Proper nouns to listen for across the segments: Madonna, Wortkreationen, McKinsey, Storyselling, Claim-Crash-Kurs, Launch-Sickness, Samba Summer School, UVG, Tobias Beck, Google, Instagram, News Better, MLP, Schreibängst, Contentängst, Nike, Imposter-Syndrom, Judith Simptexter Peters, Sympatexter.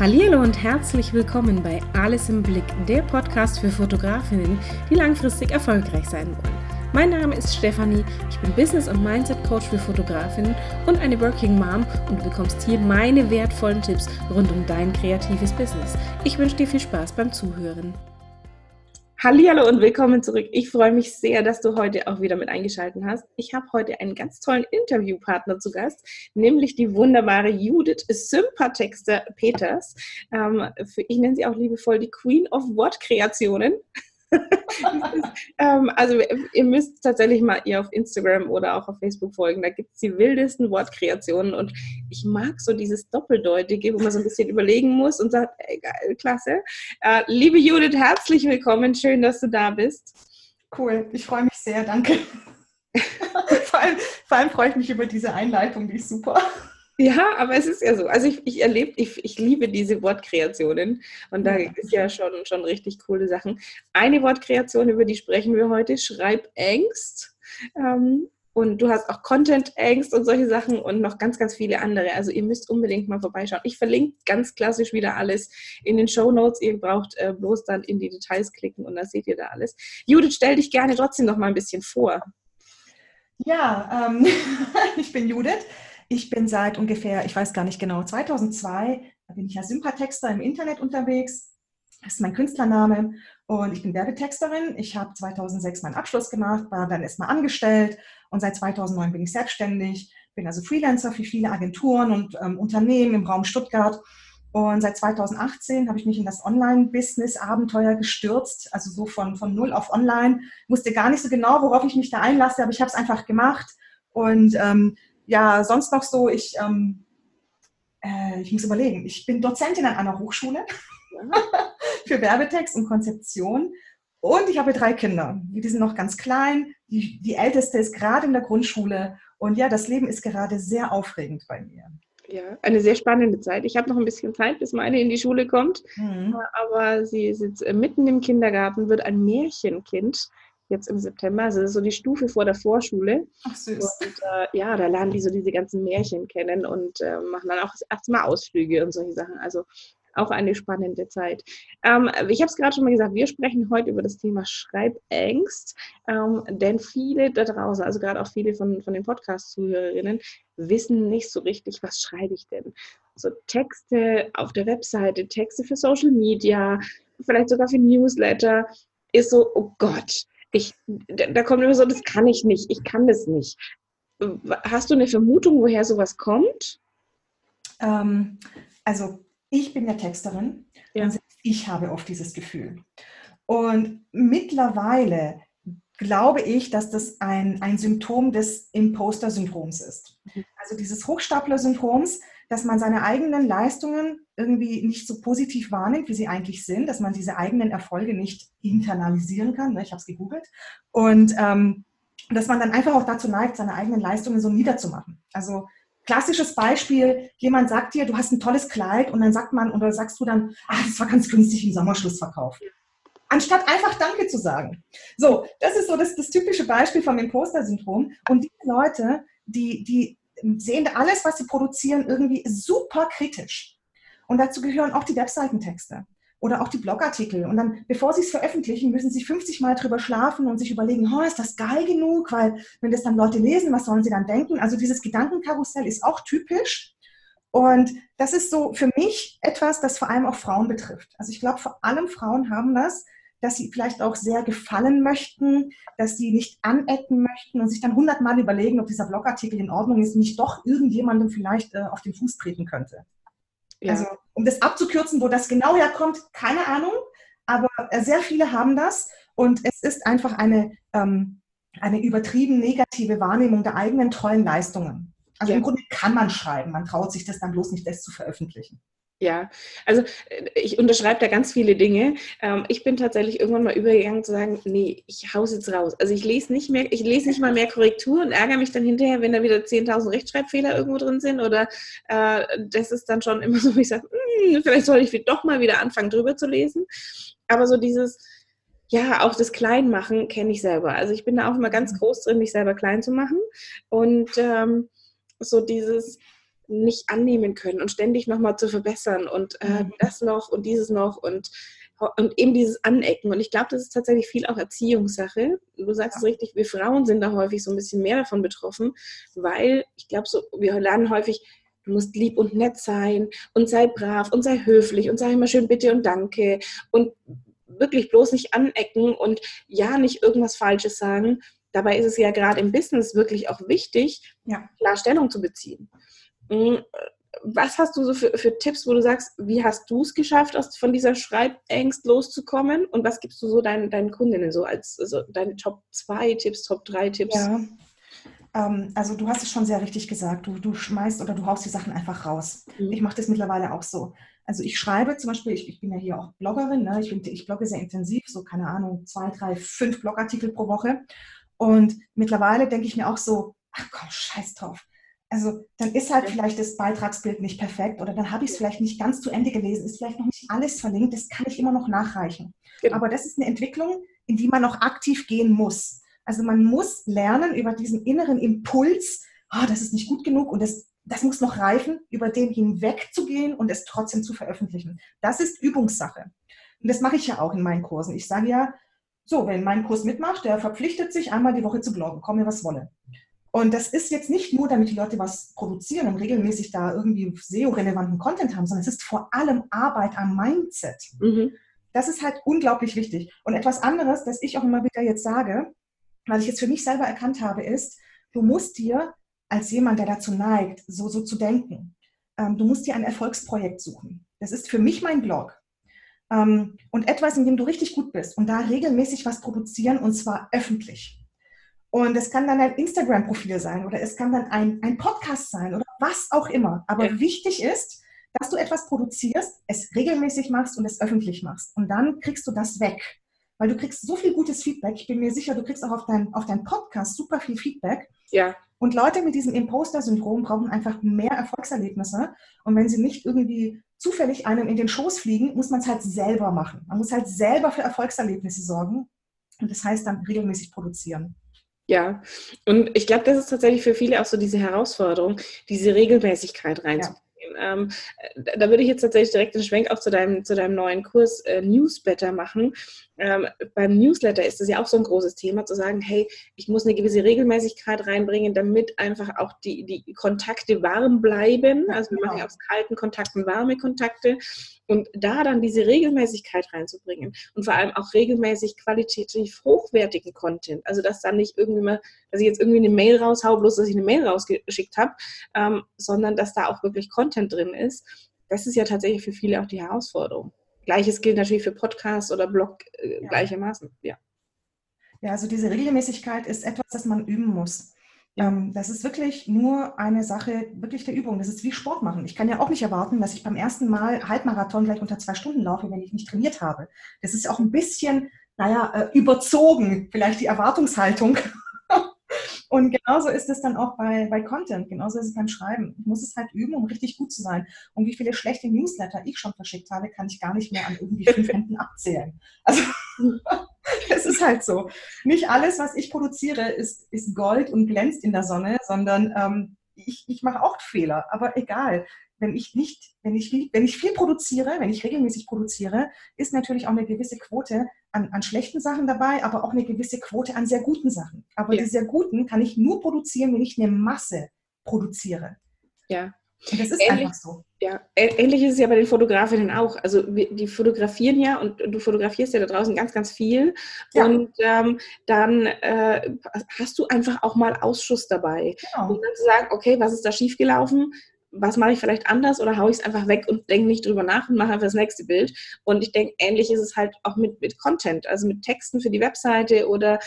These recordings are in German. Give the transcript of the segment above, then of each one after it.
Hallihallo und herzlich willkommen bei Alles im Blick, der Podcast für Fotografinnen, die langfristig erfolgreich sein wollen. Mein Name ist Stefanie, ich bin Business- und Mindset-Coach für Fotografinnen und eine Working Mom und du bekommst hier meine wertvollen Tipps rund um dein kreatives Business. Ich wünsche dir viel Spaß beim Zuhören. Hallihallo und willkommen zurück. Ich freue mich sehr, dass du heute auch wieder mit eingeschaltet hast. Ich habe heute einen ganz tollen Interviewpartner zu Gast, nämlich die wunderbare Judith Simptexter Peters. Ich nenne sie auch liebevoll die Queen of Wortkreationen. Also ihr müsst tatsächlich mal ihr auf Instagram oder auch auf Facebook folgen, da gibt es die wildesten Wortkreationen und ich mag so dieses Doppeldeutige, wo man so ein bisschen überlegen muss und sagt, ey, geil, klasse. Liebe Judith, herzlich willkommen, schön, dass du da bist. Cool, ich freue mich sehr, danke. vor allem freue ich mich über diese Einleitung, die ist super. Ja, aber es ist ja so. Also ich liebe diese Wortkreationen und da gibt es ja schon richtig coole Sachen. Eine Wortkreation, über die sprechen wir heute, Schreibängst. Und du hast auch Contentängst und solche Sachen und noch ganz, ganz viele andere. Also ihr müsst unbedingt mal vorbeischauen. Ich verlinke ganz klassisch wieder alles in den Shownotes. Ihr braucht bloß dann in die Details klicken und dann seht ihr da alles. Judith, stell dich gerne trotzdem noch mal ein bisschen vor. Ja, ich bin Judith. Ich bin seit ungefähr, ich weiß gar nicht genau, 2002, da bin ich als Sympatexter im Internet unterwegs. Das ist mein Künstlername und ich bin Werbetexterin. Ich habe 2006 meinen Abschluss gemacht, war dann erstmal angestellt und seit 2009 bin ich selbstständig. Bin also Freelancer für viele Agenturen und Unternehmen im Raum Stuttgart. Und seit 2018 habe ich mich in das Online-Business-Abenteuer gestürzt, also so von Null auf Online. Wusste gar nicht so genau, worauf ich mich da einlasse, aber ich habe es einfach gemacht und ja, sonst noch so, ich muss überlegen, ich bin Dozentin an einer Hochschule für Werbetext und Konzeption und ich habe 3 Kinder. Die sind noch ganz klein, die Älteste ist gerade in der Grundschule und ja, das Leben ist gerade sehr aufregend bei mir. Ja, eine sehr spannende Zeit. Ich habe noch ein bisschen Zeit, bis meine in die Schule kommt, aber sie sitzt mitten im Kindergarten, wird ein Märchenkind. Jetzt im September, also das ist so die Stufe vor der Vorschule. Ach süß. Und, ja, da lernen die so diese ganzen Märchen kennen und machen dann auch erstmal Ausflüge und solche Sachen. Also auch eine spannende Zeit. Ich habe es gerade schon mal gesagt, wir sprechen heute über das Thema Schreibängst, denn viele da draußen, also gerade auch viele von den Podcast-Zuhörerinnen, wissen nicht so richtig, was schreibe ich denn? Also Texte auf der Webseite, Texte für Social Media, vielleicht sogar für Newsletter, ist so, oh Gott, da kommt immer so, das kann ich nicht, ich kann das nicht. Hast du eine Vermutung, woher sowas kommt? Also ich bin ja Texterin und ich habe oft dieses Gefühl. Und mittlerweile glaube ich, dass das ein Symptom des Imposter-Syndroms ist. Also dieses Hochstapler-Syndroms, dass man seine eigenen Leistungen irgendwie nicht so positiv wahrnimmt, wie sie eigentlich sind, dass man diese eigenen Erfolge nicht internalisieren kann. Ich habe es gegoogelt. Und dass man dann einfach auch dazu neigt, seine eigenen Leistungen so niederzumachen. Also klassisches Beispiel, jemand sagt dir, du hast ein tolles Kleid und dann sagt man, oder sagst du dann, das war ganz günstig im Sommerschlussverkauf. Anstatt einfach Danke zu sagen. So, das ist so das typische Beispiel vom Imposter-Syndrom. Und diese Leute, die sehen alles, was sie produzieren, irgendwie super kritisch. Und dazu gehören auch die Webseitentexte oder auch die Blogartikel. Und dann, bevor sie es veröffentlichen, müssen sie 50 Mal drüber schlafen und sich überlegen, ist das geil genug? Weil wenn das dann Leute lesen, was sollen sie dann denken? Also dieses Gedankenkarussell ist auch typisch. Und das ist so für mich etwas, das vor allem auch Frauen betrifft. Also ich glaube, vor allem Frauen haben das, dass sie vielleicht auch sehr gefallen möchten, dass sie nicht anecken möchten und sich dann 100 Mal überlegen, ob dieser Blogartikel in Ordnung ist, nicht doch irgendjemandem vielleicht auf den Fuß treten könnte. Ja. Also um das abzukürzen, wo das genau herkommt, keine Ahnung, aber sehr viele haben das und es ist einfach eine übertrieben negative Wahrnehmung der eigenen tollen Leistungen. Also im Grunde kann man schreiben, man traut sich das dann bloß nicht, das zu veröffentlichen. Ja, also ich unterschreibe da ganz viele Dinge. Ich bin tatsächlich irgendwann mal übergegangen zu sagen, nee, ich hau's jetzt raus. Also ich lese nicht mal mehr Korrektur und ärgere mich dann hinterher, wenn da wieder 10.000 Rechtschreibfehler irgendwo drin sind oder das ist dann schon immer so, wie ich sage, vielleicht soll ich doch mal wieder anfangen drüber zu lesen. Aber so dieses, ja, auch das Kleinmachen kenne ich selber. Also ich bin da auch immer ganz groß drin, mich selber klein zu machen und so dieses nicht annehmen können und ständig nochmal zu verbessern und das noch und dieses noch und eben dieses Anecken. Und ich glaube, das ist tatsächlich viel auch Erziehungssache. Du sagst es richtig, wir Frauen sind da häufig so ein bisschen mehr davon betroffen, weil ich glaube, so, wir lernen häufig, du musst lieb und nett sein und sei brav und sei höflich und sei immer schön bitte und danke und wirklich bloß nicht anecken und ja, nicht irgendwas Falsches sagen. Dabei ist es ja gerade im Business wirklich auch wichtig, klar Stellung zu beziehen. Was hast du so für Tipps, wo du sagst, wie hast du es geschafft, von dieser Schreibängst loszukommen? Und was gibst du so deinen Kundinnen so als also deine Top 2 Tipps, Top 3 Tipps? Ja, also du hast es schon sehr richtig gesagt. Du schmeißt oder du haust die Sachen einfach raus. Mhm. Ich mache das mittlerweile auch so. Also ich schreibe zum Beispiel, ich bin ja hier auch Bloggerin, ne? Ich blogge sehr intensiv, so keine Ahnung, 2, 3, 5 Blogartikel pro Woche. Und mittlerweile denke ich mir auch so, ach komm, scheiß drauf. Also dann ist halt vielleicht das Beitragsbild nicht perfekt oder dann habe ich es vielleicht nicht ganz zu Ende gelesen, ist vielleicht noch nicht alles verlinkt, das kann ich immer noch nachreichen. Genau. Aber das ist eine Entwicklung, in die man noch aktiv gehen muss. Also man muss lernen über diesen inneren Impuls, oh, das ist nicht gut genug und das muss noch reifen, über den hinwegzugehen und es trotzdem zu veröffentlichen. Das ist Übungssache. Und das mache ich ja auch in meinen Kursen. Ich sage ja, so, wenn mein Kurs mitmacht, der verpflichtet sich, einmal die Woche zu bloggen, komme was wolle. Und das ist jetzt nicht nur, damit die Leute was produzieren und regelmäßig da irgendwie SEO-relevanten Content haben, sondern es ist vor allem Arbeit am Mindset. Mhm. Das ist halt unglaublich wichtig. Und etwas anderes, das ich auch immer wieder jetzt sage, weil ich jetzt für mich selber erkannt habe, ist, du musst dir als jemand, der dazu neigt, so zu denken, du musst dir ein Erfolgsprojekt suchen. Das ist für mich mein Blog. Und etwas, in dem du richtig gut bist und da regelmäßig was produzieren und zwar öffentlich. Und es kann dann ein Instagram-Profil sein oder es kann dann ein Podcast sein oder was auch immer. Aber wichtig ist, dass du etwas produzierst, es regelmäßig machst und es öffentlich machst. Und dann kriegst du das weg. Weil du kriegst so viel gutes Feedback. Ich bin mir sicher, du kriegst auch auf deinen Podcast super viel Feedback. Ja. Und Leute mit diesem Imposter-Syndrom brauchen einfach mehr Erfolgserlebnisse. Und wenn sie nicht irgendwie zufällig einem in den Schoß fliegen, muss man es halt selber machen. Man muss halt selber für Erfolgserlebnisse sorgen. Und das heißt dann regelmäßig produzieren. Ja, und ich glaube, das ist tatsächlich für viele auch so diese Herausforderung, diese Regelmäßigkeit reinzubringen. Ja. Da würde ich jetzt tatsächlich direkt den Schwenk auch zu deinem neuen Kurs News Better machen. Beim Newsletter ist das ja auch so ein großes Thema, zu sagen, hey, ich muss eine gewisse Regelmäßigkeit reinbringen, damit einfach auch die Kontakte warm bleiben. Also wir machen ja aus kalten Kontakten warme Kontakte. Und da dann diese Regelmäßigkeit reinzubringen und vor allem auch regelmäßig qualitativ hochwertigen Content. Also dass dann nicht irgendwie mal, dass ich jetzt irgendwie eine Mail raushaue, bloß dass ich eine Mail rausgeschickt habe, sondern dass da auch wirklich Content drin ist. Das ist ja tatsächlich für viele auch die Herausforderung. Gleiches gilt natürlich für Podcasts oder Blog gleichermaßen. Ja, also diese Regelmäßigkeit ist etwas, das man üben muss. Das ist wirklich nur eine Sache, wirklich der Übung. Das ist wie Sport machen. Ich kann ja auch nicht erwarten, dass ich beim ersten Mal Halbmarathon gleich unter 2 Stunden laufe, wenn ich nicht trainiert habe. Das ist auch ein bisschen, überzogen, vielleicht die Erwartungshaltung. Und genauso ist es dann auch bei Content, genauso ist es beim Schreiben. Ich muss es halt üben, um richtig gut zu sein. Und wie viele schlechte Newsletter ich schon verschickt habe, kann ich gar nicht mehr an irgendwie 5 Händen abzählen. Also es ist halt so. Nicht alles, was ich produziere, ist Gold und glänzt in der Sonne, sondern ich mache auch Fehler, aber egal. Wenn ich viel produziere, wenn ich regelmäßig produziere, ist natürlich auch eine gewisse Quote an schlechten Sachen dabei, aber auch eine gewisse Quote an sehr guten Sachen. Aber die sehr guten kann ich nur produzieren, wenn ich eine Masse produziere. Ja. Und das ist einfach so. Ja, ähnlich ist es ja bei den Fotografinnen auch. Also die fotografieren ja und du fotografierst ja da draußen ganz, ganz viel. Ja. Und dann hast du einfach auch mal Ausschuss dabei. Genau. Und dann zu sagen, okay, was ist da schiefgelaufen? Was mache ich vielleicht anders oder haue ich es einfach weg und denke nicht drüber nach und mache einfach das nächste Bild. Und ich denke, ähnlich ist es halt auch mit Content, also mit Texten für die Webseite oder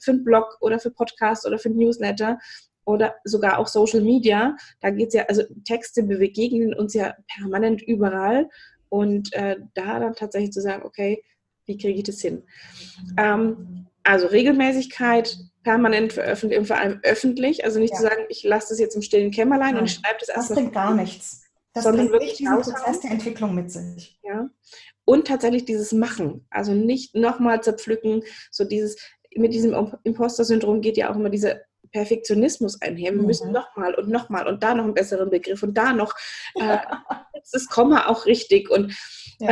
für einen Blog oder für Podcast oder für Newsletter oder sogar auch Social Media. Da geht es ja, also Texte begegnen uns ja permanent überall und da dann tatsächlich zu sagen, okay, wie kriege ich das hin? Also Regelmäßigkeit, permanent veröffentlichen, vor allem öffentlich. Also nicht zu sagen, ich lasse das jetzt im stillen Kämmerlein und schreibe das erst. Das bringt gar nichts. Das bringt nicht diesen Prozess der Entwicklung mit sich. Ja. Und tatsächlich dieses Machen. Also nicht nochmal zerpflücken. So dieses, mit diesem Imposter-Syndrom geht ja auch immer diese Perfektionismus einher. Wir müssen nochmal und da noch einen besseren Begriff und da noch das Komma auch richtig. Und die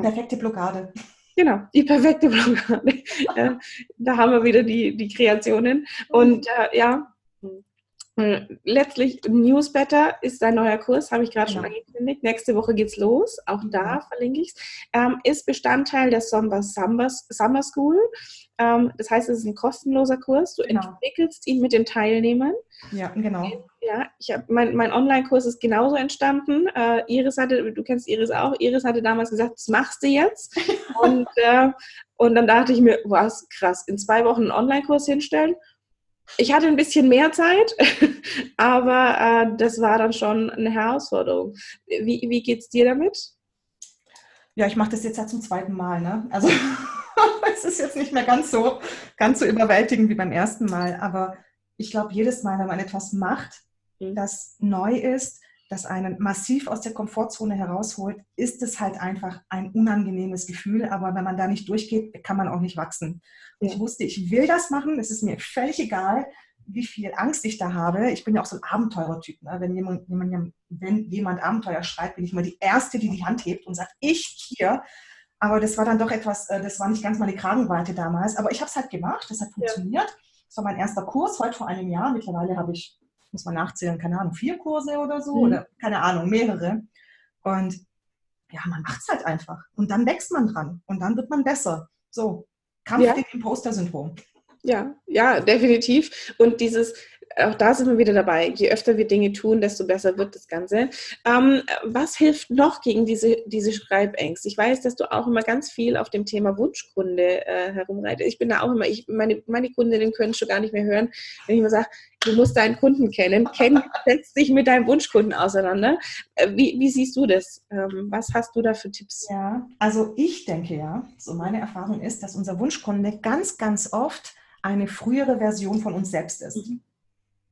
perfekte Blockade. Genau, die perfekte Blockade. Da haben wir wieder die Kreationen. Und letztlich News Better ist ein neuer Kurs, habe ich gerade schon angekündigt. Nächste Woche geht's los, auch da verlinke ich es. Ist Bestandteil der Samba Summer School. Das heißt, es ist ein kostenloser Kurs. Du entwickelst ihn mit den Teilnehmern. Ja, genau. Ja, mein Online-Kurs ist genauso entstanden. Iris hatte, du kennst Iris auch, Iris hatte damals gesagt, das machst du jetzt. Und dann dachte ich mir, was krass, in 2 Wochen einen Online-Kurs hinstellen. Ich hatte ein bisschen mehr Zeit, aber das war dann schon eine Herausforderung. Wie geht es dir damit? Ja, ich mache das jetzt ja zum 2. Mal. Ne? Also es ist jetzt nicht mehr ganz so überwältigend wie beim 1. Mal. Aber ich glaube, jedes Mal, wenn man etwas macht, das neu ist, das einen massiv aus der Komfortzone herausholt, ist es halt einfach ein unangenehmes Gefühl. Aber wenn man da nicht durchgeht, kann man auch nicht wachsen. Und ich wusste, ich will das machen. Es ist mir völlig egal, wie viel Angst ich da habe. Ich bin ja auch so ein Abenteurer-Typ. Ne? Wenn jemand Abenteuer schreibt, bin ich immer die Erste, die die Hand hebt und sagt, ich hier. Aber das war dann doch etwas, das war nicht ganz meine Kragenweite damals. Aber ich habe es halt gemacht, das hat funktioniert. Das war mein erster Kurs, heute vor einem Jahr. Mittlerweile habe ich, muss man nachzählen, keine Ahnung, 4 Kurse oder so, oder keine Ahnung, mehrere. Und ja, man macht es halt einfach. Und dann wächst man dran und dann wird man besser. So, Kampf gegen Imposter-Syndrom. Ja, definitiv. Und dieses, auch da sind wir wieder dabei, je öfter wir Dinge tun, desto besser wird das Ganze. Was hilft noch gegen diese Schreibängste? Ich weiß, dass du auch immer ganz viel auf dem Thema Wunschkunde herumreitest. Ich bin da auch immer, meine Kundinnen können schon gar nicht mehr hören, wenn ich immer sage, du musst deinen Kunden kennen, setz dich mit deinem Wunschkunden auseinander. Wie siehst du das? Was hast du da für Tipps? Ja, also ich denke so meine Erfahrung ist, dass unser Wunschkunde ganz, ganz oft eine frühere Version von uns selbst ist.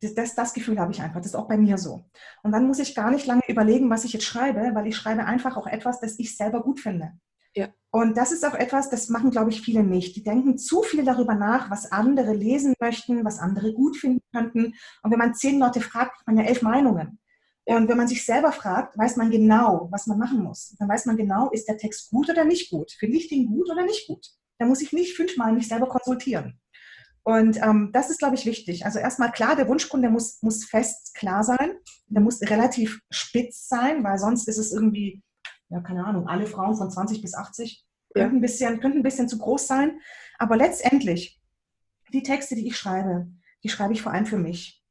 Das Gefühl habe ich einfach, das ist auch bei mir so. Und dann muss ich gar nicht lange überlegen, was ich jetzt schreibe, weil ich schreibe einfach auch etwas, das ich selber gut finde. Ja. Und das ist auch etwas, das machen, glaube ich, viele nicht. Die denken zu viel darüber nach, was andere lesen möchten, was andere gut finden könnten. Und wenn man 10 Leute fragt, hat man ja 11 Meinungen. Ja. Und wenn man sich selber fragt, weiß man genau, was man machen muss. Dann weiß man genau, ist der Text gut oder nicht gut? Finde ich den gut oder nicht gut? Da muss ich nicht 5-mal mich selber konsultieren. Und das ist, glaube ich, wichtig. Also erstmal klar, der Wunschkunde muss fest klar sein. Der muss relativ spitz sein, weil sonst ist es irgendwie, ja, keine Ahnung, alle Frauen von 20 bis 80 könnten ein bisschen zu groß sein. Aber letztendlich, die Texte, die ich schreibe, die schreibe ich vor allem für mich.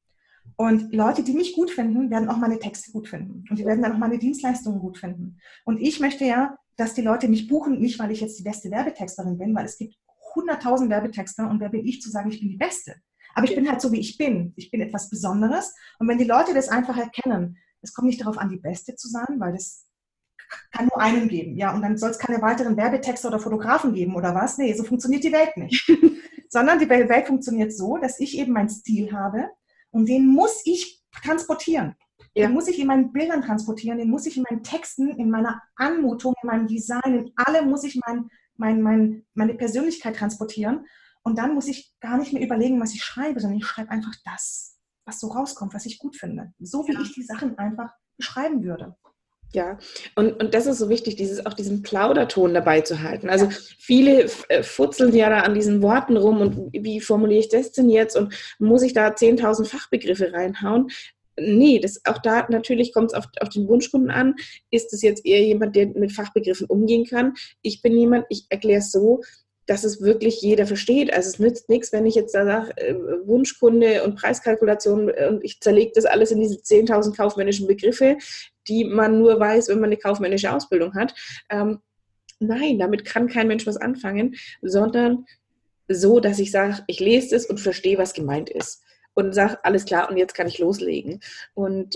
Und Leute, die mich gut finden, werden auch meine Texte gut finden. Und die werden dann auch meine Dienstleistungen gut finden. Und ich möchte ja, dass die Leute mich buchen, nicht weil ich jetzt die beste Werbetexterin bin, weil es gibt 100.000 Werbetexter und wer bin ich zu sagen, ich bin die Beste. Aber ich bin halt so, wie ich bin. Ich bin etwas Besonderes und wenn die Leute das einfach erkennen, es kommt nicht darauf an, die Beste zu sein, weil das kann nur einen geben. Ja, und dann soll es keine weiteren Werbetexter oder Fotografen geben oder was? Nee, so funktioniert die Welt nicht. Sondern die Welt funktioniert so, dass ich eben meinen Stil habe und den muss ich transportieren. Ja. Den muss ich in meinen Bildern transportieren, den muss ich in meinen Texten, in meiner Anmutung, in meinem Design, in allem muss ich meine Persönlichkeit transportieren und dann muss ich gar nicht mehr überlegen, was ich schreibe, sondern ich schreibe einfach das, was so rauskommt, was ich gut finde. So wie ich die Sachen einfach beschreiben würde. Ja, und das ist so wichtig, diesen Plauderton dabei zu halten. Also viele futzeln ja da an diesen Worten rum und wie formuliere ich das denn jetzt und muss ich da 10.000 Fachbegriffe reinhauen? Nee, auch da natürlich kommt es auf den Wunschkunden an. Ist es jetzt eher jemand, der mit Fachbegriffen umgehen kann? Ich bin jemand, ich erkläre es so, dass es wirklich jeder versteht. Also es nützt nichts, wenn ich jetzt da sage, Wunschkunde und Preiskalkulation und ich zerlege das alles in diese 10.000 kaufmännischen Begriffe, die man nur weiß, wenn man eine kaufmännische Ausbildung hat. Nein, damit kann kein Mensch was anfangen, sondern so, dass ich sage, ich lese es und verstehe, was gemeint ist. Und sagt, alles klar, und jetzt kann ich loslegen. Und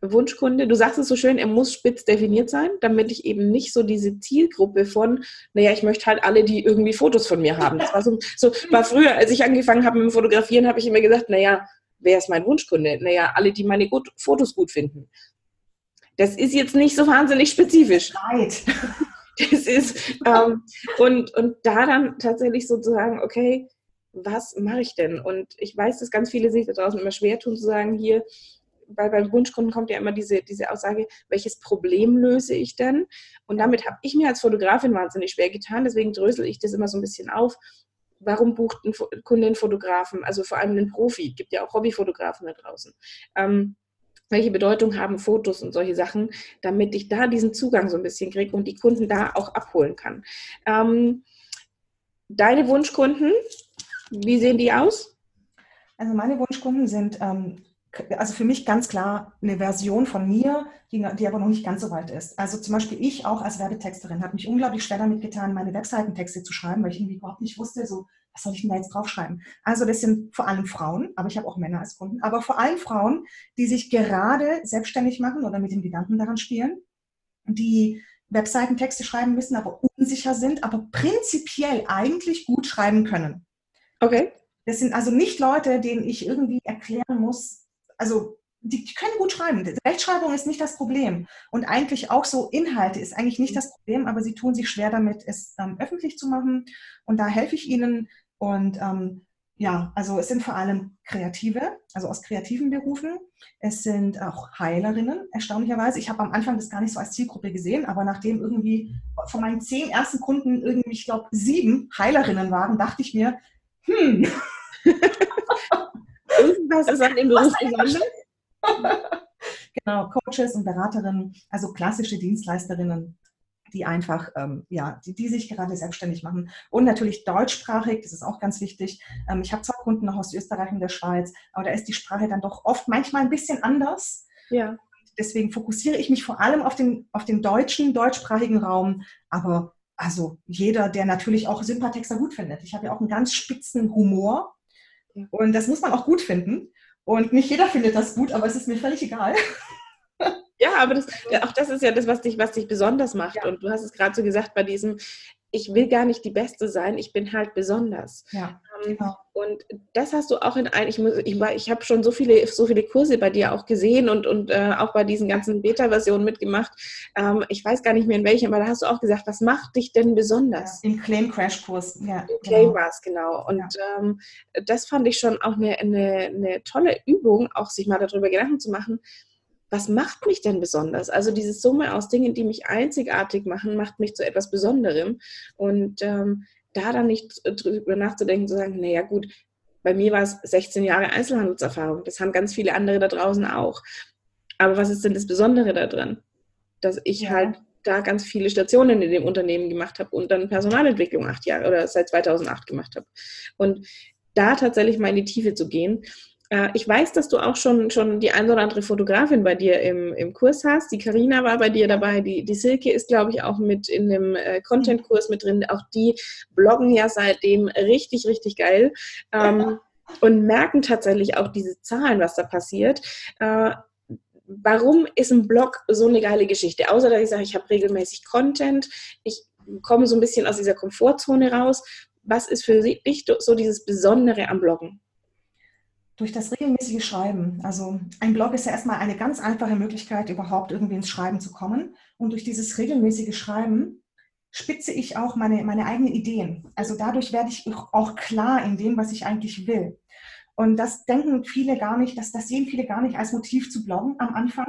Wunschkunde, du sagst es so schön, er muss spitz definiert sein, damit ich eben nicht so diese Zielgruppe von, ich möchte halt alle, die irgendwie Fotos von mir haben. Das war war früher, als ich angefangen habe mit dem Fotografieren, habe ich immer gesagt, wer ist mein Wunschkunde? Alle, die meine Fotos gut finden. Das ist jetzt nicht so wahnsinnig spezifisch. Das ist, und da dann tatsächlich sozusagen, okay, was mache ich denn? Und ich weiß, dass ganz viele sich da draußen immer schwer tun, zu sagen, hier, weil beim Wunschkunden kommt ja immer diese Aussage, welches Problem löse ich denn? Und damit habe ich mir als Fotografin wahnsinnig schwer getan, deswegen drösel ich das immer so ein bisschen auf. Warum bucht ein Kunde einen Fotografen, also vor allem einen Profi? Es gibt ja auch Hobbyfotografen da draußen. Welche Bedeutung haben Fotos und solche Sachen, damit ich da diesen Zugang so ein bisschen kriege und die Kunden da auch abholen kann. Deine Wunschkunden, wie sehen die aus? Also meine Wunschkunden sind... also für mich ganz klar eine Version von mir, die aber noch nicht ganz so weit ist. Also zum Beispiel ich auch als Werbetexterin habe mich unglaublich schwer damit getan, meine Webseitentexte zu schreiben, weil ich irgendwie überhaupt nicht wusste, so, was soll ich denn da jetzt draufschreiben? Also das sind vor allem Frauen, aber ich habe auch Männer als Kunden, aber vor allem Frauen, die sich gerade selbstständig machen oder mit dem Gedanken daran spielen, die Webseitentexte schreiben müssen, aber unsicher sind, aber prinzipiell eigentlich gut schreiben können. Okay. Das sind also nicht Leute, denen ich irgendwie erklären muss, also die können gut schreiben. Rechtschreibung ist nicht das Problem. Und eigentlich auch so Inhalte ist eigentlich nicht das Problem, aber sie tun sich schwer damit, es öffentlich zu machen. Und da helfe ich ihnen. Und ja, also es sind vor allem Kreative, also aus kreativen Berufen. Es sind auch Heilerinnen, erstaunlicherweise. Ich habe am Anfang das gar nicht so als Zielgruppe gesehen, aber nachdem irgendwie von meinen 10 ersten Kunden irgendwie, ich glaube, 7 Heilerinnen waren, dachte ich mir, irgendwas ist an dem Beruf besonders. Genau, Coaches und Beraterinnen, also klassische Dienstleisterinnen, die einfach, die sich gerade selbstständig machen. Und natürlich deutschsprachig, das ist auch ganz wichtig. Ich habe 2 Kunden noch aus Österreich und der Schweiz, aber da ist die Sprache dann doch oft manchmal ein bisschen anders. Ja. Deswegen fokussiere ich mich vor allem auf den deutschen, deutschsprachigen Raum, aber also jeder, der natürlich auch Sympatexter gut findet. Ich habe ja auch einen ganz spitzen Humor. Und das muss man auch gut finden. Und nicht jeder findet das gut, aber es ist mir völlig egal. Ja, aber auch das ist ja das, was dich besonders macht. Ja. Und du hast es gerade so gesagt bei diesem, ich will gar nicht die Beste sein, ich bin halt besonders. Ja, genau. Und das hast du auch ich habe schon so viele Kurse bei dir auch gesehen und auch bei diesen ganzen Beta-Versionen mitgemacht. Ich weiß gar nicht mehr in welchen, aber da hast du auch gesagt, was macht dich denn besonders? Ja, im Claim-Crash-Kurs. Ja, im Claim war es, genau. Und ja. Das fand ich schon auch eine tolle Übung, auch sich mal darüber Gedanken zu machen, was macht mich denn besonders? Also diese Summe aus Dingen, die mich einzigartig machen, macht mich zu etwas Besonderem. Und da dann nicht drüber nachzudenken, zu sagen, naja gut, bei mir war es 16 Jahre Einzelhandelserfahrung. Das haben ganz viele andere da draußen auch. Aber was ist denn das Besondere da drin? Dass ich halt da ganz viele Stationen in dem Unternehmen gemacht habe und dann Personalentwicklung 8 Jahre oder seit 2008 gemacht habe. Und da tatsächlich mal in die Tiefe zu gehen. Ich weiß, dass du auch schon die ein oder andere Fotografin bei dir im Kurs hast. Die Carina war bei dir dabei, die Silke ist, glaube ich, auch mit in dem Content-Kurs mit drin. Auch die bloggen ja seitdem richtig, richtig geil und merken tatsächlich auch diese Zahlen, was da passiert. Warum ist ein Blog so eine geile Geschichte? Außer, dass ich sage, ich habe regelmäßig Content, ich komme so ein bisschen aus dieser Komfortzone raus. Was ist für dich so dieses Besondere am Bloggen? Durch das regelmäßige Schreiben. Also ein Blog ist ja erstmal eine ganz einfache Möglichkeit, überhaupt irgendwie ins Schreiben zu kommen. Und durch dieses regelmäßige Schreiben spitze ich auch meine eigenen Ideen. Also dadurch werde ich auch klar in dem, was ich eigentlich will. Und das denken viele gar nicht, das sehen viele gar nicht als Motiv zu bloggen am Anfang.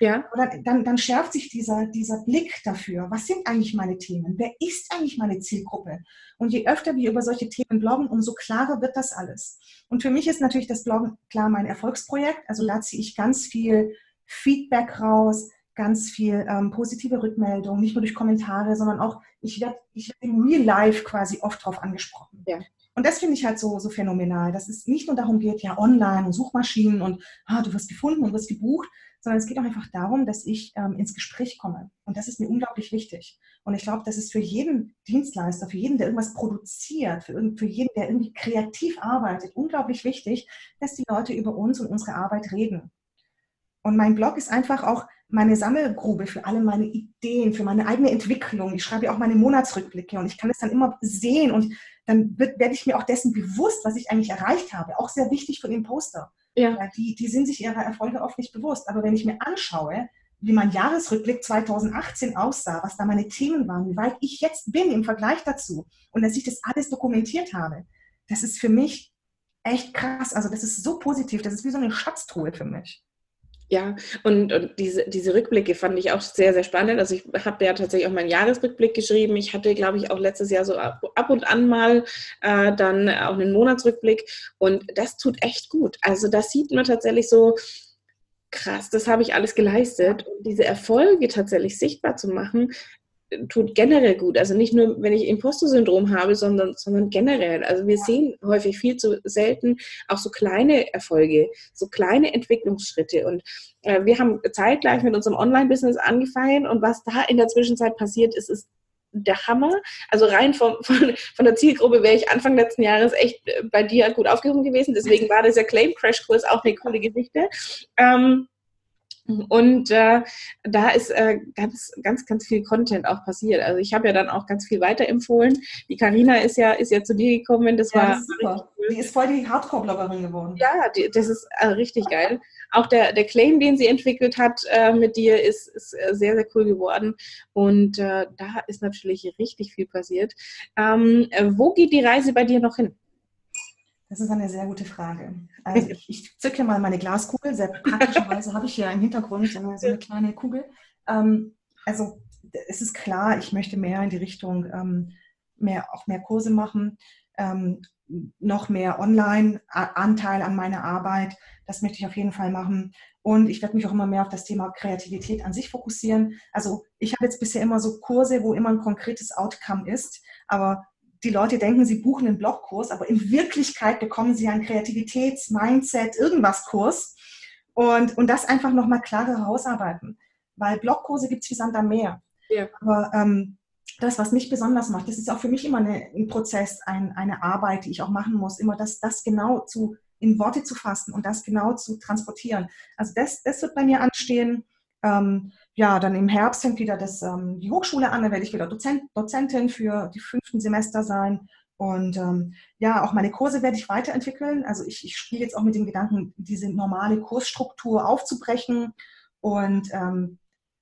Ja. Dann schärft sich dieser Blick dafür. Was sind eigentlich meine Themen? Wer ist eigentlich meine Zielgruppe? Und je öfter wir über solche Themen bloggen, umso klarer wird das alles. Und für mich ist natürlich das Bloggen klar mein Erfolgsprojekt. Also da ziehe ich ganz viel Feedback raus, ganz viel positive Rückmeldung, nicht nur durch Kommentare, sondern auch, ich werde in Real Life quasi oft drauf angesprochen. Ja. Und das finde ich halt so phänomenal, dass es nicht nur darum geht, ja online und Suchmaschinen und du wirst gefunden und wirst gebucht, sondern es geht auch einfach darum, dass ich ins Gespräch komme. Und das ist mir unglaublich wichtig. Und ich glaube, das ist für jeden Dienstleister, für jeden, der irgendwas produziert, für jeden, der irgendwie kreativ arbeitet, unglaublich wichtig, dass die Leute über uns und unsere Arbeit reden. Und mein Blog ist einfach auch meine Sammelgrube für alle meine Ideen, für meine eigene Entwicklung. Ich schreibe ja auch meine Monatsrückblicke und ich kann das dann immer sehen und dann werde ich mir auch dessen bewusst, was ich eigentlich erreicht habe. Auch sehr wichtig für den Imposter. Ja. Die sind sich ihrer Erfolge oft nicht bewusst. Aber wenn ich mir anschaue, wie mein Jahresrückblick 2018 aussah, was da meine Themen waren, wie weit ich jetzt bin im Vergleich dazu und dass ich das alles dokumentiert habe, das ist für mich echt krass. Also das ist so positiv, das ist wie so eine Schatztruhe für mich. Ja, und diese Rückblicke fand ich auch sehr, sehr spannend. Also ich habe ja tatsächlich auch meinen Jahresrückblick geschrieben. Ich hatte, glaube ich, auch letztes Jahr so ab und an mal dann auch einen Monatsrückblick. Und das tut echt gut. Also das sieht man tatsächlich so, krass, das habe ich alles geleistet. Und diese Erfolge tatsächlich sichtbar zu machen, tut generell gut. Also nicht nur, wenn ich Imposter-Syndrom habe, sondern generell. Also wir sehen häufig viel zu selten auch so kleine Erfolge, so kleine Entwicklungsschritte. Und wir haben zeitgleich mit unserem Online-Business angefangen und was da in der Zwischenzeit passiert ist, ist der Hammer. Also rein von der Zielgruppe wäre ich Anfang letzten Jahres echt bei dir gut aufgehoben gewesen. Deswegen war dieser Claim-Crash-Kurs auch eine coole Geschichte. Und da ist ganz, ganz, ganz viel Content auch passiert. Also ich habe ja dann auch ganz viel weiterempfohlen. Die Carina ist ja zu dir gekommen. Das war das super. Cool. Die ist voll die Hardcore-Bloggerin geworden. Ja, das ist richtig geil. Auch der Claim, den sie entwickelt hat mit dir, ist sehr, sehr cool geworden. Und da ist natürlich richtig viel passiert. Wo geht die Reise bei dir noch hin? Das ist eine sehr gute Frage. Also ich zücke mal meine Glaskugel. Sehr praktischerweise habe ich hier im Hintergrund so eine kleine Kugel. Also es ist klar, ich möchte mehr in die Richtung, mehr Kurse machen, noch mehr Online-Anteil an meiner Arbeit. Das möchte ich auf jeden Fall machen. Und ich werde mich auch immer mehr auf das Thema Kreativität an sich fokussieren. Also ich habe jetzt bisher immer so Kurse, wo immer ein konkretes Outcome ist, aber die Leute denken, sie buchen einen Blogkurs, aber in Wirklichkeit bekommen sie einen Kreativitäts-, Mindset-, irgendwas Kurs und das einfach nochmal klarer herausarbeiten. Weil Blogkurse gibt es wie Sand am Meer. Ja. Aber das, was mich besonders macht, das ist auch für mich immer ein Prozess, eine Arbeit, die ich auch machen muss, immer das genau in Worte zu fassen und das genau zu transportieren. Also das wird bei mir anstehen. Ja, dann im Herbst fängt wieder die Hochschule an, dann werde ich wieder Dozentin für die 5. Semester sein und ja, auch meine Kurse werde ich weiterentwickeln. Also ich spiele jetzt auch mit dem Gedanken, diese normale Kursstruktur aufzubrechen und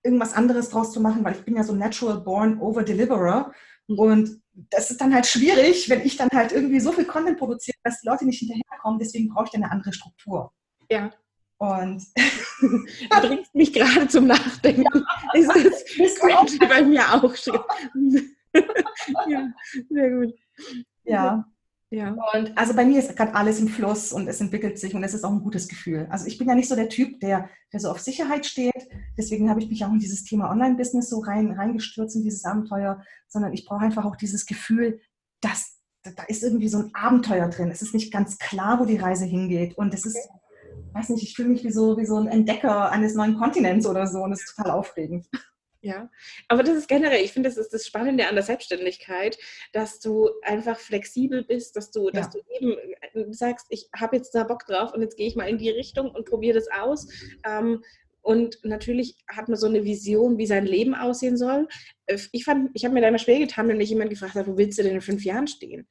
irgendwas anderes draus zu machen, weil ich bin ja so natural born Over-Deliverer und das ist dann halt schwierig, wenn ich dann halt irgendwie so viel Content produziere, dass die Leute nicht hinterherkommen, deswegen brauche ich dann eine andere Struktur. Ja. Und du bringst mich gerade zum Nachdenken. Ja. Ist das bei mir auch schön. Ja, sehr gut. Ja. Und also bei mir ist gerade alles im Fluss und es entwickelt sich und es ist auch ein gutes Gefühl. Also ich bin ja nicht so der Typ, der so auf Sicherheit steht. Deswegen habe ich mich auch in dieses Thema Online-Business so reingestürzt in dieses Abenteuer, sondern ich brauche einfach auch dieses Gefühl, dass da ist irgendwie so ein Abenteuer drin. Es ist nicht ganz klar, wo die Reise hingeht. Und es ist weiß nicht, ich fühle mich wie so ein Entdecker eines neuen Kontinents oder so und das ist total aufregend. Ja, aber das ist generell, ich finde, das ist das Spannende an der Selbstständigkeit, dass du einfach flexibel bist, dass du eben sagst, ich habe jetzt da Bock drauf und jetzt gehe ich mal in die Richtung und probiere das aus. Und natürlich hat man so eine Vision, wie sein Leben aussehen soll. Ich habe mir da immer schwer getan, wenn mich jemand gefragt hat, wo willst du denn in 5 Jahren stehen?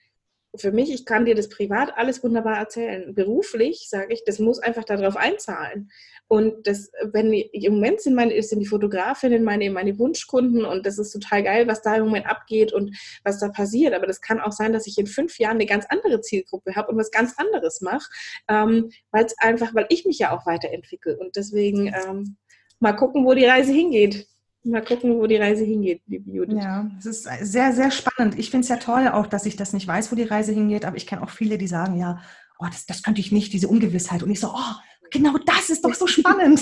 Für mich, ich kann dir das privat alles wunderbar erzählen. Beruflich sage ich, das muss einfach darauf einzahlen. Und das, im Moment sind die Fotografinnen meine Wunschkunden und das ist total geil, was da im Moment abgeht und was da passiert. Aber das kann auch sein, dass ich in 5 Jahren eine ganz andere Zielgruppe habe und was ganz anderes mache, weil ich mich ja auch weiterentwickle. Und deswegen mal gucken, wo die Reise hingeht. Mal gucken, wo die Reise hingeht, liebe Judith. Ja, es ist sehr, sehr spannend. Ich finde es ja toll auch, dass ich das nicht weiß, wo die Reise hingeht, aber ich kenne auch viele, die sagen, ja, oh, das könnte ich nicht, diese Ungewissheit. Und ich so, oh, genau das ist doch so spannend.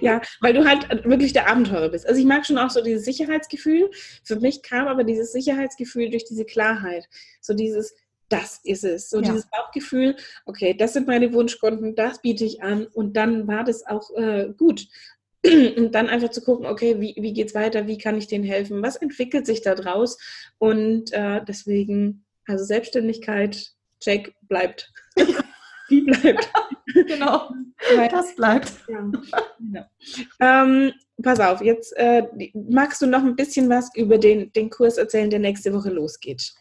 Ja, weil du halt wirklich der Abenteurer bist. Also ich mag schon auch so dieses Sicherheitsgefühl. Für mich kam aber dieses Sicherheitsgefühl durch diese Klarheit. So dieses, das ist es. So dieses Bauchgefühl, okay, das sind meine Wunschkunden, das biete ich an und dann war das auch gut. Und dann einfach zu gucken, okay, wie geht's weiter, wie kann ich denen helfen, was entwickelt sich da draus und deswegen, also Selbstständigkeit, check, bleibt. Die bleibt. Genau, das bleibt. Ja. Genau. Pass auf, jetzt magst du noch ein bisschen was über den Kurs erzählen, der nächste Woche losgeht?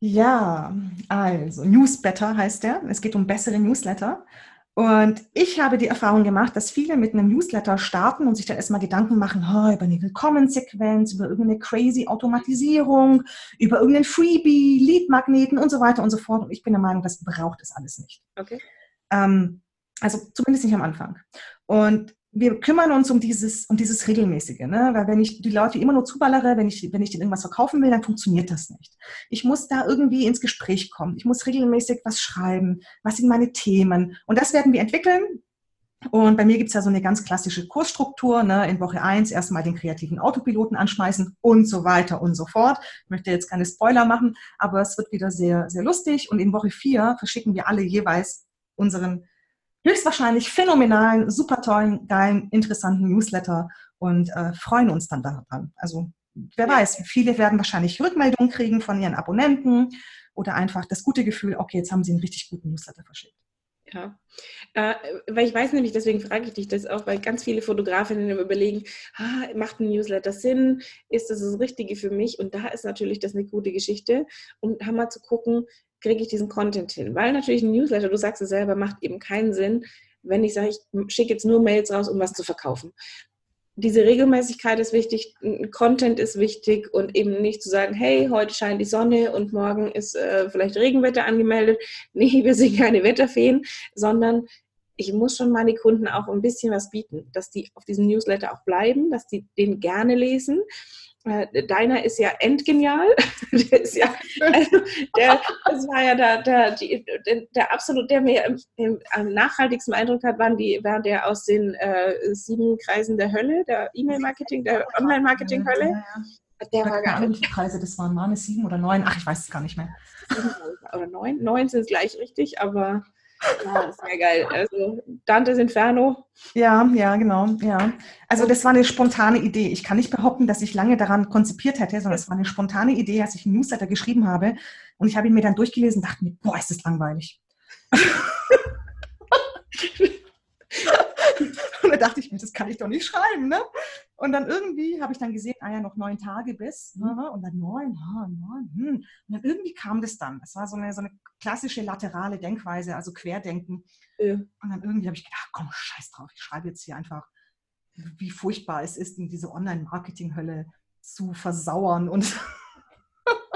Ja, also News Better heißt der, es geht um bessere Newsletter. Und ich habe die Erfahrung gemacht, dass viele mit einem Newsletter starten und sich dann erstmal Gedanken machen, über eine Willkommensequenz, über irgendeine crazy Automatisierung, über irgendeinen Freebie, Lead-Magneten und so weiter und so fort. Und ich bin der Meinung, das braucht es alles nicht. Okay. Also zumindest nicht am Anfang. Und wir kümmern uns um dieses Regelmäßige, ne? Weil wenn ich die Leute immer nur zuballere, wenn ich denen irgendwas verkaufen will, dann funktioniert das nicht. Ich muss da irgendwie ins Gespräch kommen. Ich muss regelmäßig was schreiben. Was sind meine Themen? Und das werden wir entwickeln. Und bei mir gibt's ja so eine ganz klassische Kursstruktur, ne? In Woche 1 erstmal den kreativen Autopiloten anschmeißen und so weiter und so fort. Ich möchte jetzt keine Spoiler machen, aber es wird wieder sehr, sehr lustig. Und in Woche 4 verschicken wir alle jeweils unseren höchstwahrscheinlich phänomenalen, super tollen, geilen, interessanten Newsletter und freuen uns dann daran. Also wer weiß, viele werden wahrscheinlich Rückmeldungen kriegen von ihren Abonnenten oder einfach das gute Gefühl, okay, jetzt haben sie einen richtig guten Newsletter verschickt. Ja, weil ich weiß nämlich, deswegen frage ich dich das auch, weil ganz viele Fotografinnen überlegen, macht ein Newsletter Sinn? Ist das Richtige für mich? Und da ist natürlich das eine gute Geschichte, um mal zu gucken, kriege ich diesen Content hin? Weil natürlich ein Newsletter, du sagst es selber, macht eben keinen Sinn, wenn ich sage, ich schicke jetzt nur Mails raus, um was zu verkaufen. Diese Regelmäßigkeit ist wichtig, Content ist wichtig und eben nicht zu sagen, hey, heute scheint die Sonne und morgen ist vielleicht Regenwetter angemeldet. Nee, wir sind keine Wetterfeen, sondern ich muss schon meine Kunden auch ein bisschen was bieten, dass die auf diesem Newsletter auch bleiben, dass die den gerne lesen. Deiner ist ja endgenial. Das war ja der absolute, der mir am nachhaltigsten Eindruck hat, war der aus den 7 Kreisen der Hölle, der E-Mail-Marketing, der Online-Marketing-Hölle. Der war gar nicht. Kreise, das waren 7 oder 9, ich weiß es gar nicht mehr. 7 oder 9, 9 sind gleich richtig, aber ja, das wäre geil. Also Dantes Inferno. Ja, genau. Ja. Also das war eine spontane Idee. Ich kann nicht behaupten, dass ich lange daran konzipiert hätte, sondern es war eine spontane Idee, als ich einen Newsletter geschrieben habe. Und ich habe ihn mir dann durchgelesen und dachte mir, boah, ist das langweilig. Und da dachte ich mir, das kann ich doch nicht schreiben, ne? Und dann irgendwie habe ich dann gesehen, noch 9 Tage bis, und dann 9. Und dann irgendwie kam das dann. Das war so eine klassische laterale Denkweise, also Querdenken. Ja. Und dann irgendwie habe ich gedacht, komm, scheiß drauf, ich schreibe jetzt hier einfach, wie furchtbar es ist, in diese Online-Marketing-Hölle zu versauern.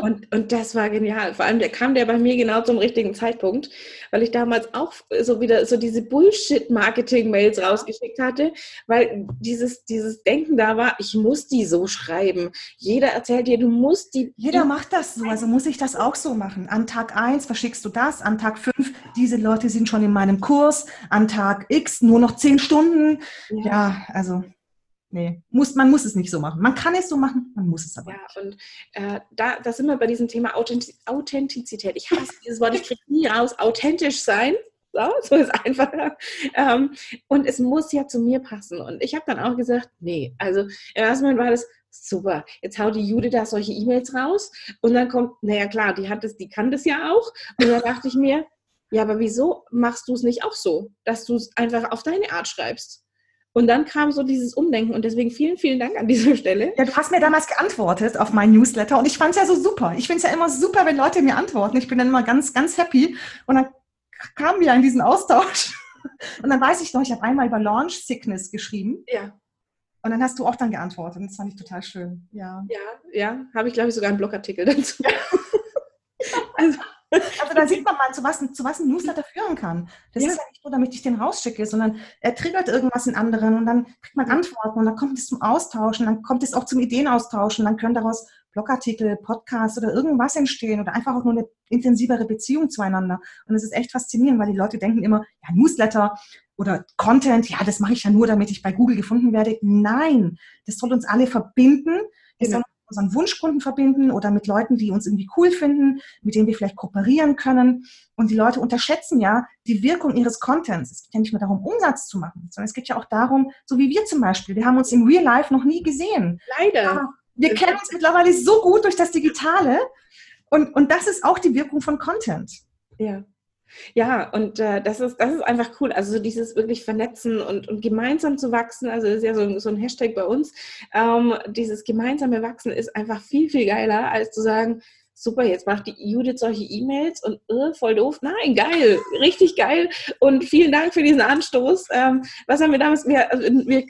Und das war genial. Vor allem kam der bei mir genau zum richtigen Zeitpunkt, weil ich damals auch so wieder so diese Bullshit-Marketing-Mails rausgeschickt hatte, weil dieses Denken da war, ich muss die so schreiben. Jeder erzählt dir, du musst die... Jeder macht das so, also muss ich das auch so machen. An Tag 1 verschickst du das, an Tag 5, diese Leute sind schon in meinem Kurs, an Tag X nur noch 10 Stunden. Ja also... Nee, man muss es nicht so machen. Man kann es so machen, man muss es aber nicht. Ja, und da sind wir bei diesem Thema Authentizität. Ich hasse dieses Wort, ich kriege nie raus. Authentisch sein, so ist einfacher. Und es muss ja zu mir passen. Und ich habe dann auch gesagt, nee. Also im ersten Moment war das super. Jetzt haut die Jude da solche E-Mails raus. Und dann kommt, naja klar, die kann das ja auch. Und dann dachte ich mir, ja, aber wieso machst du es nicht auch so? Dass du es einfach auf deine Art schreibst. Und dann kam so dieses Umdenken und deswegen vielen, vielen Dank an dieser Stelle. Ja, du hast mir damals geantwortet auf meinen Newsletter und ich fand es ja so super. Ich finde es ja immer super, wenn Leute mir antworten. Ich bin dann immer ganz, ganz happy und dann kamen wir in diesen Austausch und dann weiß ich noch, ich habe einmal über Launch-Sickness geschrieben. Ja. Und dann hast du auch dann geantwortet und das fand ich total schön. Ja, habe ich glaube ich sogar einen Blogartikel dazu. Ja. Also da sieht man mal, zu was ein Newsletter führen kann. Das ist ja nicht nur, damit ich den rausschicke, sondern er triggert irgendwas in anderen und dann kriegt man Antworten und dann kommt es zum Austauschen, dann kommt es auch zum Ideenaustauschen, dann können daraus Blogartikel, Podcasts oder irgendwas entstehen oder einfach auch nur eine intensivere Beziehung zueinander. Und es ist echt faszinierend, weil die Leute denken immer, ja, Newsletter oder Content, ja, das mache ich ja nur, damit ich bei Google gefunden werde. Nein, das soll uns alle verbinden. Genau. Unseren Wunschkunden verbinden oder mit Leuten, die uns irgendwie cool finden, mit denen wir vielleicht kooperieren können. Und die Leute unterschätzen ja die Wirkung ihres Contents. Es geht ja nicht nur darum, Umsatz zu machen, sondern es geht ja auch darum, so wie wir zum Beispiel, wir haben uns im Real Life noch nie gesehen. Leider. Aber wir kennen uns mittlerweile so gut durch das Digitale und das ist auch die Wirkung von Content. Ja. Ja, und das ist einfach cool, also so dieses wirklich Vernetzen und gemeinsam zu wachsen, also das ist ja so ein Hashtag bei uns, dieses gemeinsame Wachsen ist einfach viel, viel geiler, als zu sagen, super, jetzt macht die Judith solche E-Mails und voll doof. Nein, geil, richtig geil und vielen Dank für diesen Anstoß. Was haben wir damals? Wir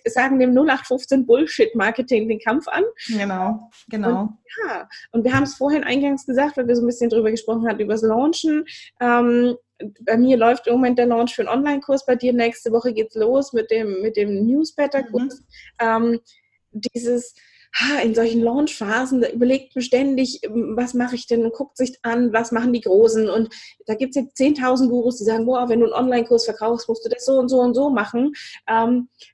sagen dem 0815 Bullshit-Marketing den Kampf an. Genau. Und, ja, und wir haben es vorhin eingangs gesagt, weil wir so ein bisschen drüber gesprochen haben, über das Launchen. Bei mir läuft im Moment der Launch für einen Online-Kurs, bei dir nächste Woche geht's los mit dem News Better-Kurs. Dieses in solchen Launch-Phasen, da überlegt man ständig, was mache ich denn, und guckt sich an, was machen die Großen, und da gibt es jetzt 10.000 Gurus, die sagen, boah, wenn du einen Online-Kurs verkaufst, musst du das so und so und so machen,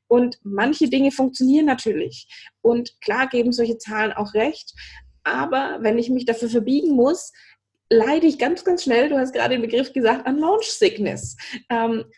und manche Dinge funktionieren natürlich und klar geben solche Zahlen auch recht, aber wenn ich mich dafür verbiegen muss, leide ich ganz, ganz schnell, du hast gerade den Begriff gesagt, an Launch-Sickness,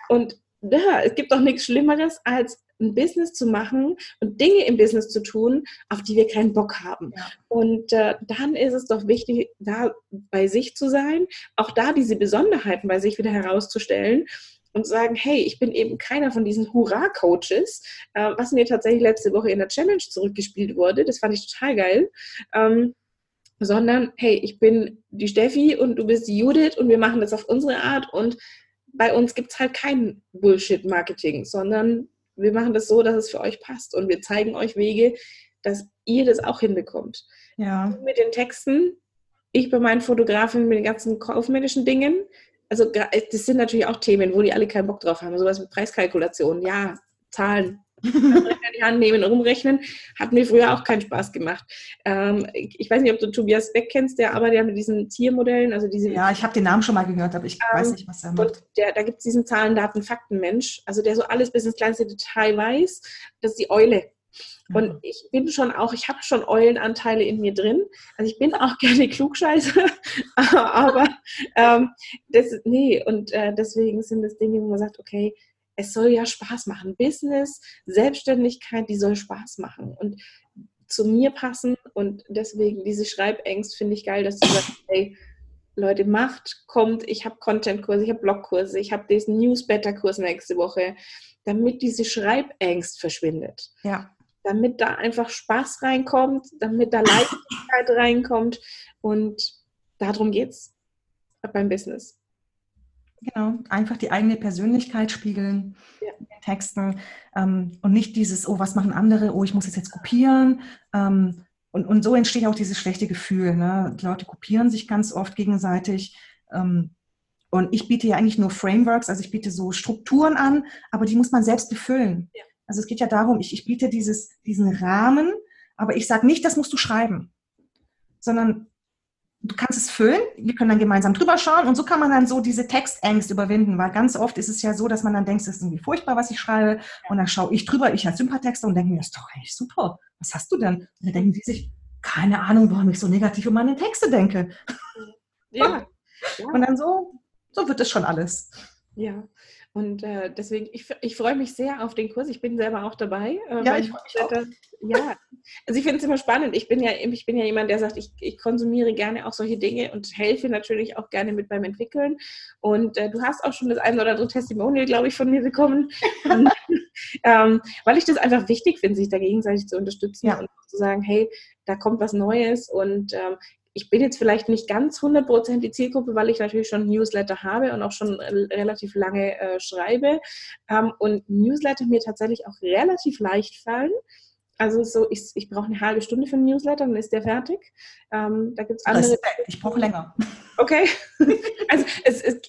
und ja, es gibt doch nichts Schlimmeres, als ein Business zu machen und Dinge im Business zu tun, auf die wir keinen Bock haben. Ja. Und dann ist es doch wichtig, da bei sich zu sein, auch da diese Besonderheiten bei sich wieder herauszustellen und sagen, hey, ich bin eben keiner von diesen Hurra-Coaches, was mir tatsächlich letzte Woche in der Challenge zurückgespielt wurde. Das fand ich total geil. Sondern, hey, ich bin die Steffi und du bist die Judith und wir machen das auf unsere Art und bei uns gibt es halt kein Bullshit-Marketing, sondern wir machen das so, dass es für euch passt und wir zeigen euch Wege, dass ihr das auch hinbekommt. Ja. Mit den Texten, ich bei meinen Fotografen mit den ganzen kaufmännischen Dingen, also das sind natürlich auch Themen, wo die alle keinen Bock drauf haben, sowas mit Preiskalkulation, ja, Zahlen, die Hand nehmen, rumrechnen, hat mir früher auch keinen Spaß gemacht. Ich weiß nicht, ob du Tobias Beck kennst, der arbeitet ja mit diesen Tiermodellen. Also diese, ja, ich habe den Namen schon mal gehört, aber ich weiß nicht, was er macht. Und da gibt es diesen Zahlen, Daten, Fakten Mensch, also der so alles bis ins kleinste Detail weiß, das ist die Eule. Und ich habe schon Eulenanteile in mir drin. Also ich bin auch gerne Klugscheißer, aber deswegen sind das Dinge, wo man sagt, okay, es soll ja Spaß machen. Business, Selbstständigkeit, die soll Spaß machen und zu mir passen. Und deswegen diese Schreibängst finde ich geil, dass du sagst, hey, Leute, kommt, ich habe Contentkurse, ich habe Blogkurse, ich habe diesen News Better Kurs nächste Woche, damit diese Schreibängst verschwindet. Ja. Damit da einfach Spaß reinkommt, damit da Leichtigkeit reinkommt und darum geht's beim Business. Genau, einfach die eigene Persönlichkeit spiegeln in den Texten und nicht dieses, oh, was machen andere, oh, ich muss es jetzt kopieren. Und so entsteht auch dieses schlechte Gefühl. Ne? Die Leute kopieren sich ganz oft gegenseitig. Und ich biete ja eigentlich nur Frameworks, also ich biete so Strukturen an, aber die muss man selbst befüllen. Ja. Also es geht ja darum, ich biete diesen Rahmen, aber ich sage nicht, das musst du schreiben, sondern du kannst es füllen, wir können dann gemeinsam drüber schauen und so kann man dann so diese Textängst überwinden, weil ganz oft ist es ja so, dass man dann denkt, das ist irgendwie furchtbar, was ich schreibe und dann schaue ich drüber, ich als Sympatexter und denke mir, das ist doch eigentlich super, was hast du denn? Und dann denken die sich, keine Ahnung, warum ich so negativ um meine Texte denke. Ja. Und dann so wird das schon alles. Ja. Und deswegen, ich freue mich sehr auf den Kurs. Ich bin selber auch dabei. Ich freue mich auch. Also ich finde es immer spannend. Ich bin ja jemand, der sagt, ich konsumiere gerne auch solche Dinge und helfe natürlich auch gerne mit beim Entwickeln. Und du hast auch schon das eine oder andere Testimonial, glaube ich, von mir bekommen. Weil ich das einfach wichtig finde, sich da gegenseitig zu unterstützen und zu sagen, hey, da kommt was Neues und ich bin jetzt vielleicht nicht ganz 100% die Zielgruppe, weil ich natürlich schon Newsletter habe und auch schon relativ lange schreibe und Newsletter mir tatsächlich auch relativ leicht fallen. Also so, ich brauche eine halbe Stunde für einen Newsletter, dann ist der fertig. Da gibt's andere. Ich brauche länger. Okay. Also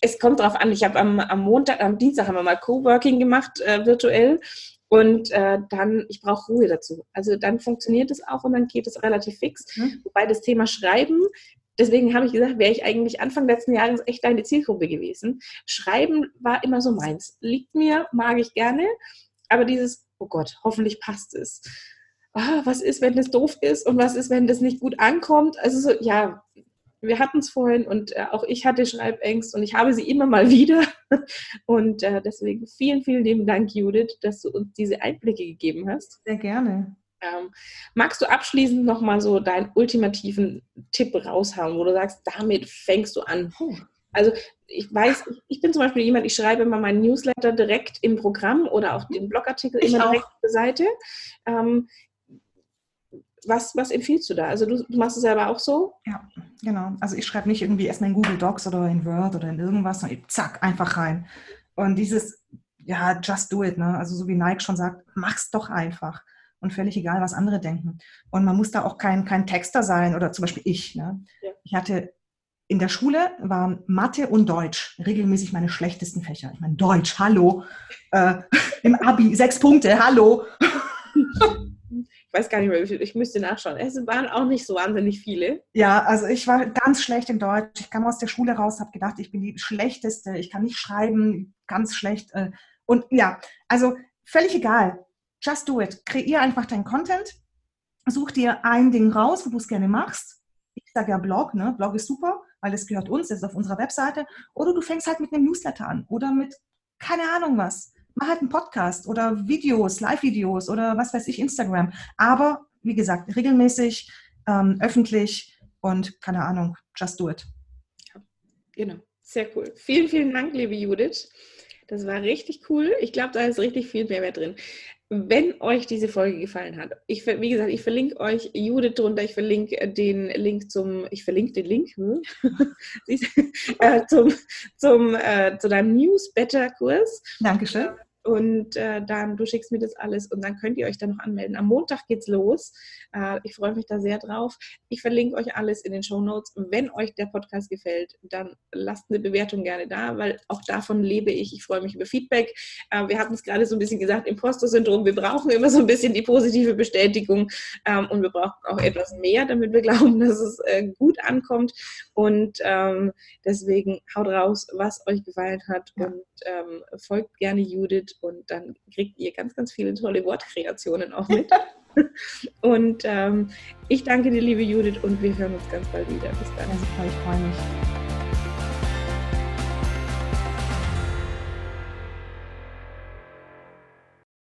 es kommt drauf an. Ich habe am Dienstag haben wir mal Coworking gemacht, virtuell. Und dann, ich brauche Ruhe dazu. Also dann funktioniert es auch und dann geht es relativ fix. Wobei das Thema Schreiben, deswegen habe ich gesagt, wäre ich eigentlich Anfang letzten Jahres echt deine Zielgruppe gewesen. Schreiben war immer so meins. Liegt mir, mag ich gerne. Aber dieses, oh Gott, hoffentlich passt es. Was ist, wenn das doof ist? Und was ist, wenn das nicht gut ankommt? Also so, ja, wir hatten es vorhin und auch ich hatte Schreibängst und ich habe sie immer mal wieder. Und deswegen vielen, vielen lieben Dank, Judith, dass du uns diese Einblicke gegeben hast. Sehr gerne. Magst du abschließend nochmal so deinen ultimativen Tipp raushauen, wo du sagst, damit fängst du an? Also ich weiß, ich bin zum Beispiel jemand, ich schreibe immer meinen Newsletter direkt im Programm oder auch den Blogartikel immer direkt auf der Seite. Was empfiehlst du da? Also du machst es selber auch so? Ja, genau. Also ich schreibe nicht irgendwie erstmal in Google Docs oder in Word oder in irgendwas, sondern zack, einfach rein. Und dieses, ja, just do it, ne? Also so wie Nike schon sagt, mach's doch einfach. Und völlig egal, was andere denken. Und man muss da auch kein Texter sein oder zum Beispiel ich, ne? Ja. Ich hatte in der Schule waren Mathe und Deutsch regelmäßig meine schlechtesten Fächer. Ich meine, Deutsch, hallo. Im Abi 6 Punkte, hallo. Ich weiß gar nicht mehr, wie viel, ich müsste nachschauen. Es waren auch nicht so wahnsinnig viele. Ja, also ich war ganz schlecht in Deutsch. Ich kam aus der Schule raus, habe gedacht, ich bin die Schlechteste. Ich kann nicht schreiben, ganz schlecht. Und ja, also völlig egal. Just do it. Kreier einfach deinen Content. Such dir ein Ding raus, wo du es gerne machst. Ich sage ja Blog, ne? Blog ist super, weil das gehört uns, das ist auf unserer Webseite. Oder du fängst halt mit einem Newsletter an oder mit keine Ahnung was. Mach halt einen Podcast oder Videos, Live-Videos oder was weiß ich, Instagram. Aber, wie gesagt, regelmäßig, öffentlich und keine Ahnung, just do it. Ja, genau, sehr cool. Vielen, vielen Dank, liebe Judith. Das war richtig cool. Ich glaube, da ist richtig viel Mehrwert drin. Wenn euch diese Folge gefallen hat, wie gesagt, ich verlinke euch Judith drunter, ich verlinke den Link zu deinem News Better Kurs. Dankeschön. Und dann, du schickst mir das alles und dann könnt ihr euch da noch anmelden. Am Montag geht's los. Ich freue mich da sehr drauf. Ich verlinke euch alles in den Shownotes. Wenn euch der Podcast gefällt, dann lasst eine Bewertung gerne da, weil auch davon lebe ich. Ich freue mich über Feedback. Wir hatten es gerade so ein bisschen gesagt, Imposter-Syndrom. Wir brauchen immer so ein bisschen die positive Bestätigung und wir brauchen auch etwas mehr, damit wir glauben, dass es gut ankommt. Und deswegen haut raus, was euch gefallen hat und folgt gerne Judith. Und dann kriegt ihr ganz, ganz viele tolle Wortkreationen auch mit. Und ich danke dir, liebe Judith, und wir hören uns ganz bald wieder. Bis dann. Also, ich freue mich.